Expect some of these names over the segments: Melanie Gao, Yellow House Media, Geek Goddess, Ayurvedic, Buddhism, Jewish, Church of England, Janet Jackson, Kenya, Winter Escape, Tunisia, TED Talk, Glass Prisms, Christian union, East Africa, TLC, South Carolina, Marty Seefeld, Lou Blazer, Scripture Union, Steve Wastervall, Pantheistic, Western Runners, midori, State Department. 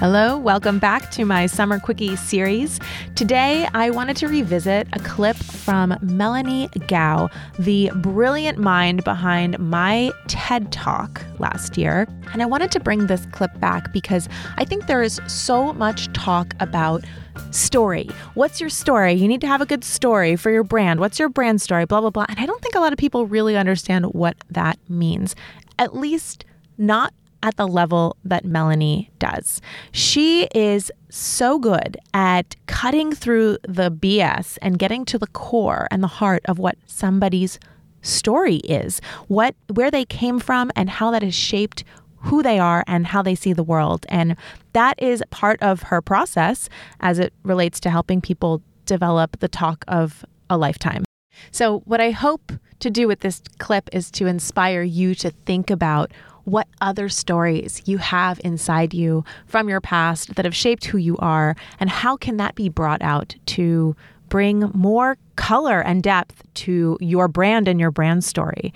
Hello, welcome back to my Summer Quickie series. Today, I wanted to revisit a clip from Melanie Gao, the brilliant mind behind my TED Talk last year. And I wanted to bring this clip back because I think there is so much talk about story. What's your story? You need to have a good story for your brand. What's your brand story? Blah, blah, blah. And I don't think a lot of people really understand what that means, at least not at the level that Melanie does. She is so good at cutting through the BS and getting to the core and the heart of what somebody's story is, where they came from and how that has shaped who they are and how they see the world. And that is part of her process as it relates to helping people develop the talk of a lifetime. So what I hope to do with this clip is to inspire you to think about what other stories you have inside you from your past that have shaped who you are, and how can that be brought out to bring more color and depth to your brand and your brand story.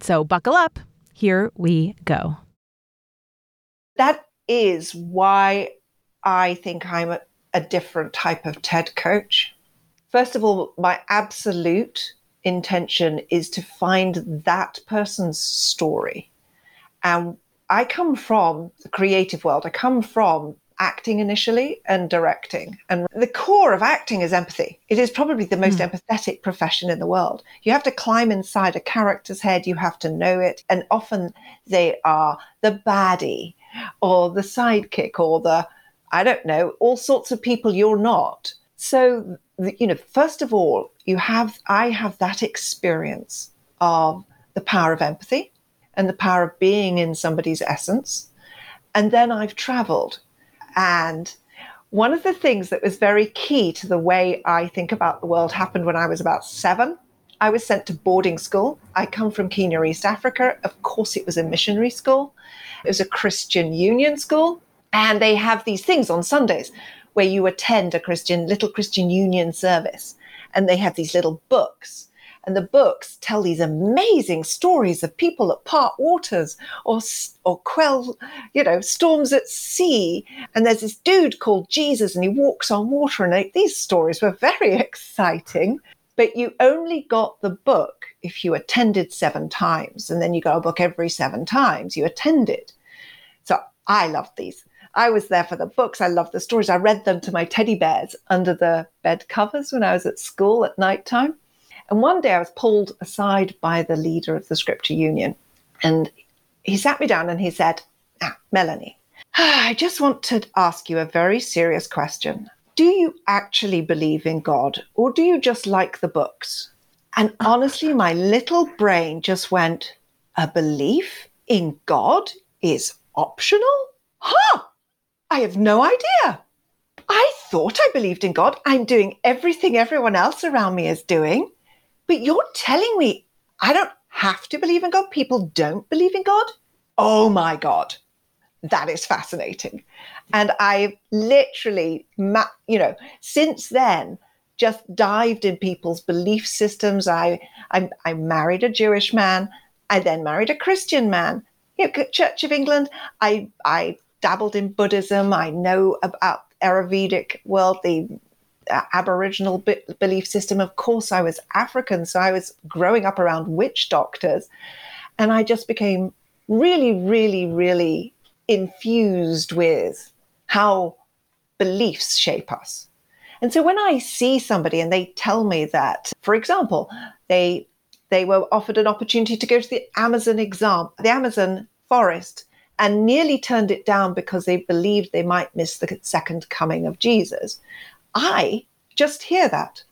So buckle up. Here we go. That is why I think I'm a different type of TED coach. First of all, my absolute intention is to find that person's story. And I come from the creative world. I come from acting initially and directing. And the core of acting is empathy. It is probably the most empathetic profession in the world. You have to climb inside a character's head. You have to know it. And often they are the baddie or the sidekick or the, I don't know, all sorts of people you're not. So, you know, first of all, I have that experience of the power of empathy and the power of being in somebody's essence. And then I've traveled. And one of the things that was very key to the way I think about the world happened when I was about 7. I was sent to boarding school. I come from Kenya, East Africa. Of course, it was a missionary school. It was a Christian union school. And they have these things on Sundays where you attend a little Christian union service. And they have these little books. And the books tell these amazing stories of people at part waters or quell, storms at sea. And there's this dude called Jesus and he walks on water. And these stories were very exciting. But you only got the book if you attended 7 times. And then you got a book every 7 times you attended. So I loved these. I was there for the books. I loved the stories. I read them to my teddy bears under the bed covers when I was at school at nighttime. And one day I was pulled aside by the leader of the Scripture Union. And he sat me down and he said, Melanie, I just want to ask you a very serious question. Do you actually believe in God or do you just like the books? And honestly, my little brain just went, a belief in God is optional? Huh! I have no idea. I thought I believed in God. I'm doing everything everyone else around me is doing. But you're telling me I don't have to believe in God? People don't believe in God? Oh my God, that is fascinating. And I've literally, since then, just dived in people's belief systems. I married a Jewish man. I then married a Christian man. Church of England. I dabbled in Buddhism. I know about Ayurvedic world, the Aboriginal belief system. Of course, I was African, so I was growing up around witch doctors. And I just became really, really, really infused with how beliefs shape us. And so when I see somebody and they tell me that, for example, they were offered an opportunity to go to the Amazon forest, and nearly turned it down because they believed they might miss the second coming of Jesus. I just hear that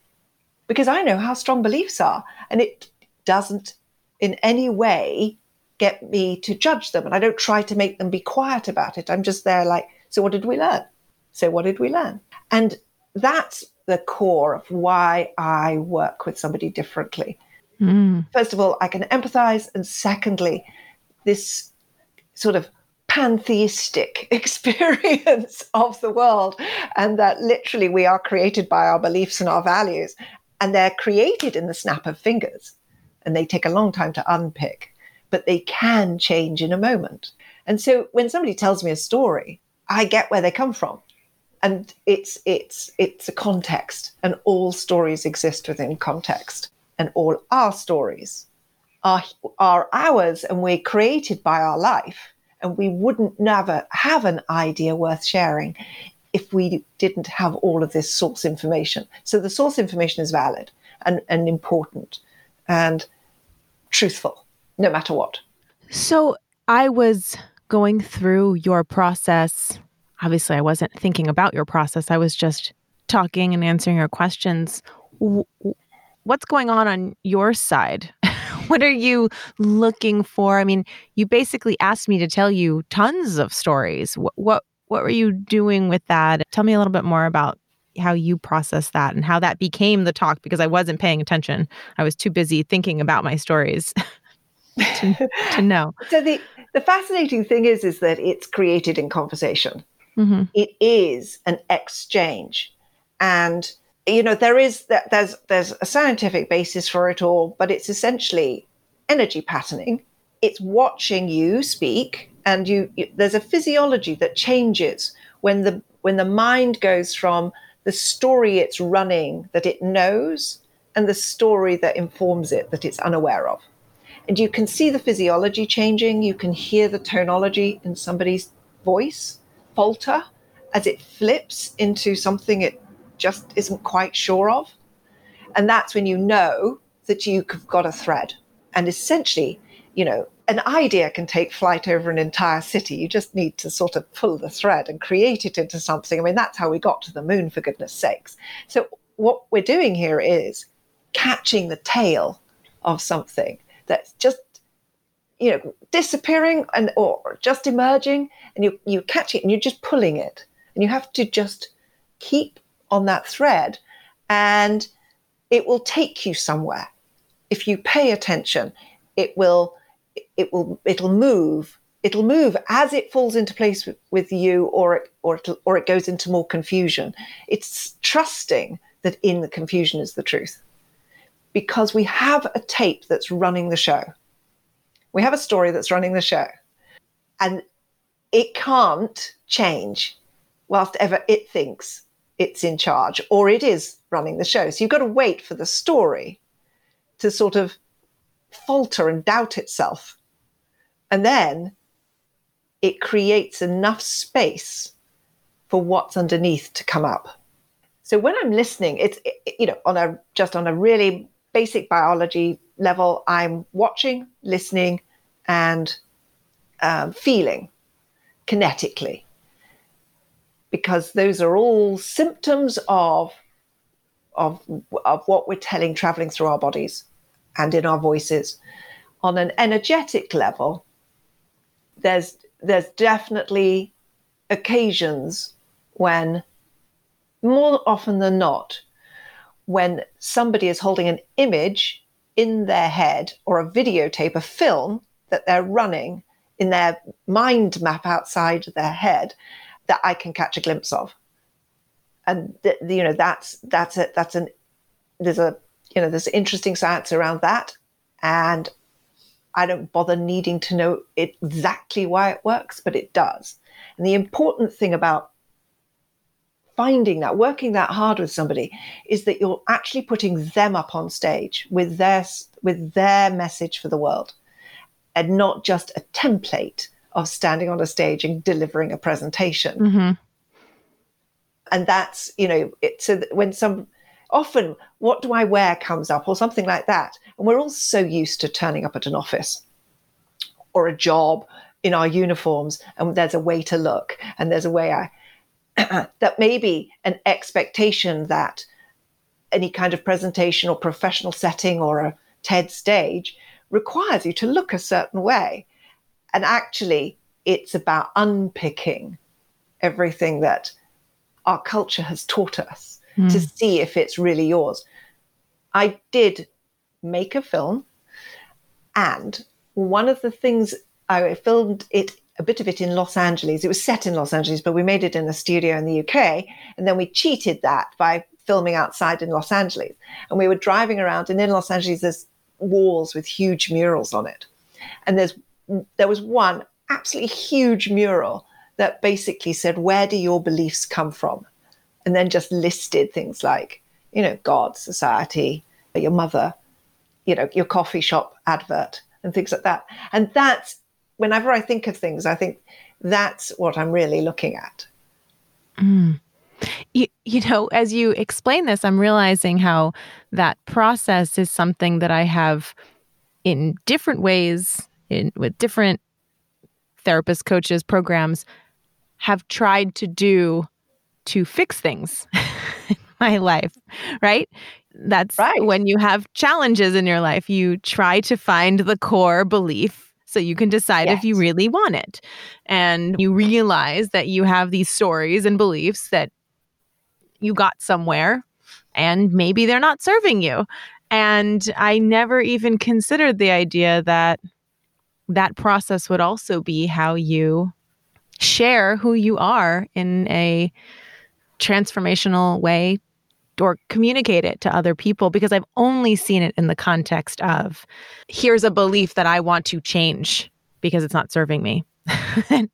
because I know how strong beliefs are, and it doesn't in any way get me to judge them. And I don't try to make them be quiet about it. I'm just there like, so what did we learn? And that's the core of why I work with somebody differently. Mm. First of all, I can empathize. And secondly, this sort of pantheistic experience of the world, and that literally we are created by our beliefs and our values, and they're created in the snap of fingers, and they take a long time to unpick, but they can change in a moment. And so when somebody tells me a story, I get where they come from. And it's a context, and all stories exist within context, and all our stories are ours, and we're created by our life, and we wouldn't never have an idea worth sharing if we didn't have all of this source information. So the source information is valid and important and truthful, no matter what. So I was going through your process. Obviously, I wasn't thinking about your process. I was just talking and answering your questions. What's going on your side? What are you looking for? I mean, you basically asked me to tell you tons of stories. What were you doing with that? Tell me a little bit more about how you process that and how that became the talk, because I wasn't paying attention. I was too busy thinking about my stories to know. So the fascinating thing is that it's created in conversation. Mm-hmm. It is an exchange, and there's a scientific basis for it all, but it's essentially energy patterning. It's watching you speak, and you there's a physiology that changes when the mind goes from the story it's running that it knows and the story that informs it that it's unaware of, and you can see the physiology changing. You can hear the tonology in somebody's voice falter as it flips into something it just isn't quite sure of. And that's when you know that you've got a thread. And essentially, an idea can take flight over an entire city. You just need to sort of pull the thread and create it into something. I mean, that's how we got to the moon, for goodness sakes. So what we're doing here is catching the tail of something that's just disappearing or just emerging, and you catch it and you're just pulling it, and you have to just keep on that thread, and it will take you somewhere. If you pay attention, it'll move as it falls into place with you, or it goes into more confusion. It's trusting that in the confusion is the truth, because we have a tape that's running the show. We have a story that's running the show, and it can't change whilst ever it thinks it's in charge or it is running the show. So you've got to wait for the story to sort of falter and doubt itself. And then it creates enough space for what's underneath to come up. So when I'm listening, it's, on a really basic biology level, I'm watching, listening, and feeling kinetically, because those are all symptoms of what we're traveling through our bodies and in our voices. On an energetic level, there's definitely occasions when, more often than not, when somebody is holding an image in their head, or a videotape, a film that they're running in their mind map outside their head, that I can catch a glimpse of. And there's interesting science around that, and I don't bother needing to know exactly why it works, but it does. And the important thing about finding that, working that hard with somebody, is that you're actually putting them up on stage with their message for the world, and not just a template of standing on a stage and delivering a presentation. Mm-hmm. And that's, so when often what do I wear comes up, or something like that. And we're all so used to turning up at an office or a job in our uniforms, and there's a way to look, and there's a way that maybe an expectation that any kind of presentation or professional setting or a TED stage requires you to look a certain way. And actually, it's about unpicking everything that our culture has taught us to see if it's really yours. I did make a film, and one of the things I filmed it a bit of it in Los Angeles. It was set in Los Angeles, but we made it in a studio in the UK. And then we cheated that by filming outside in Los Angeles. And we were driving around, and in Los Angeles, there's walls with huge murals on it. And there was one absolutely huge mural that basically said, where do your beliefs come from? And then just listed things like, you know, God, society, your mother, you know, your coffee shop advert and things like that. And that's, whenever I think of things, I think that's what I'm really looking at. Mm. You know, as you explain this, I'm realizing how that process is something that I have in different ways, with different therapists, coaches, programs, have tried to do to fix things in my life, right? That's right. When you have challenges in your life, you try to find the core belief so you can decide yes. if you really want it. And you realize that you have these stories and beliefs that you got somewhere and maybe they're not serving you. And I never even considered the idea that that process would also be how you share who you are in a transformational way or communicate it to other people, because I've only seen it in the context of, here's a belief that I want to change because it's not serving me.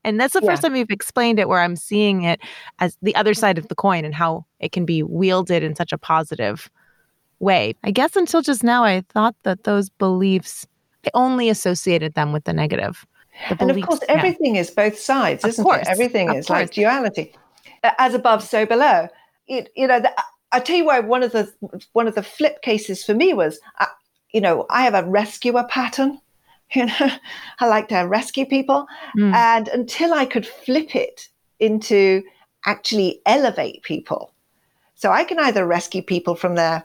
and that's the first time you've explained it, where I'm seeing it as the other side of the coin and how it can be wielded in such a positive way. I guess until just now, I thought that those beliefs, I only associated them with the negative. And of course, everything is both sides, isn't it? Everything is like duality, as above, so below. I'll tell you why. One of the flip cases for me was, I have a rescuer pattern. I like to rescue people, and until I could flip it into actually elevate people, so I can either rescue people from their,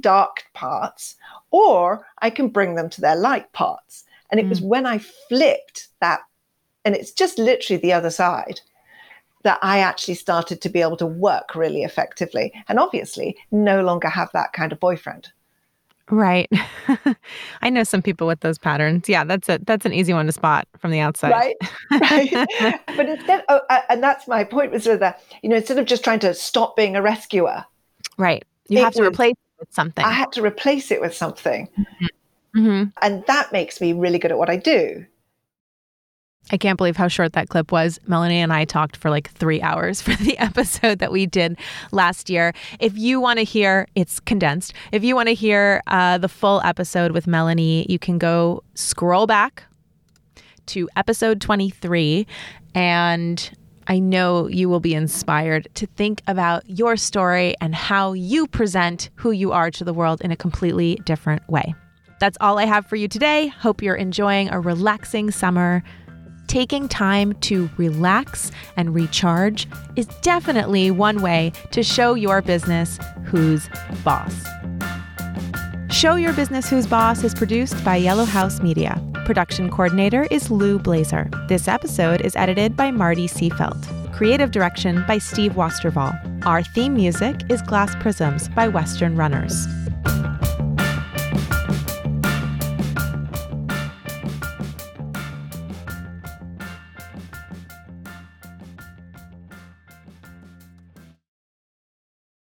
dark parts, or I can bring them to their light parts. And it was when I flipped that, and it's just literally the other side, that I actually started to be able to work really effectively, and obviously no longer have that kind of boyfriend. Right. I know some people with those patterns. Yeah, that's an easy one to spot from the outside. Right. But instead, and that's my point, was that, instead of just trying to stop being a rescuer. Right. You have to replace it with something. I had to replace it with something. Mm-hmm. Mm-hmm. And that makes me really good at what I do. I can't believe how short that clip was. Melanie and I talked for like 3 hours for the episode that we did last year. If you want to hear, it's condensed. If you want to hear the full episode with Melanie, you can go scroll back to episode 23. And I know you will be inspired to think about your story and how you present who you are to the world in a completely different way. That's all I have for you today. Hope you're enjoying a relaxing summer. Taking time to relax and recharge is definitely one way to show your business who's boss. Show Your Business Who's Boss is produced by Yellow House Media. Production coordinator is Lou Blazer. This episode is edited by Marty Seefeld. Creative direction by Steve Wastervall. Our theme music is Glass Prisms by Western Runners.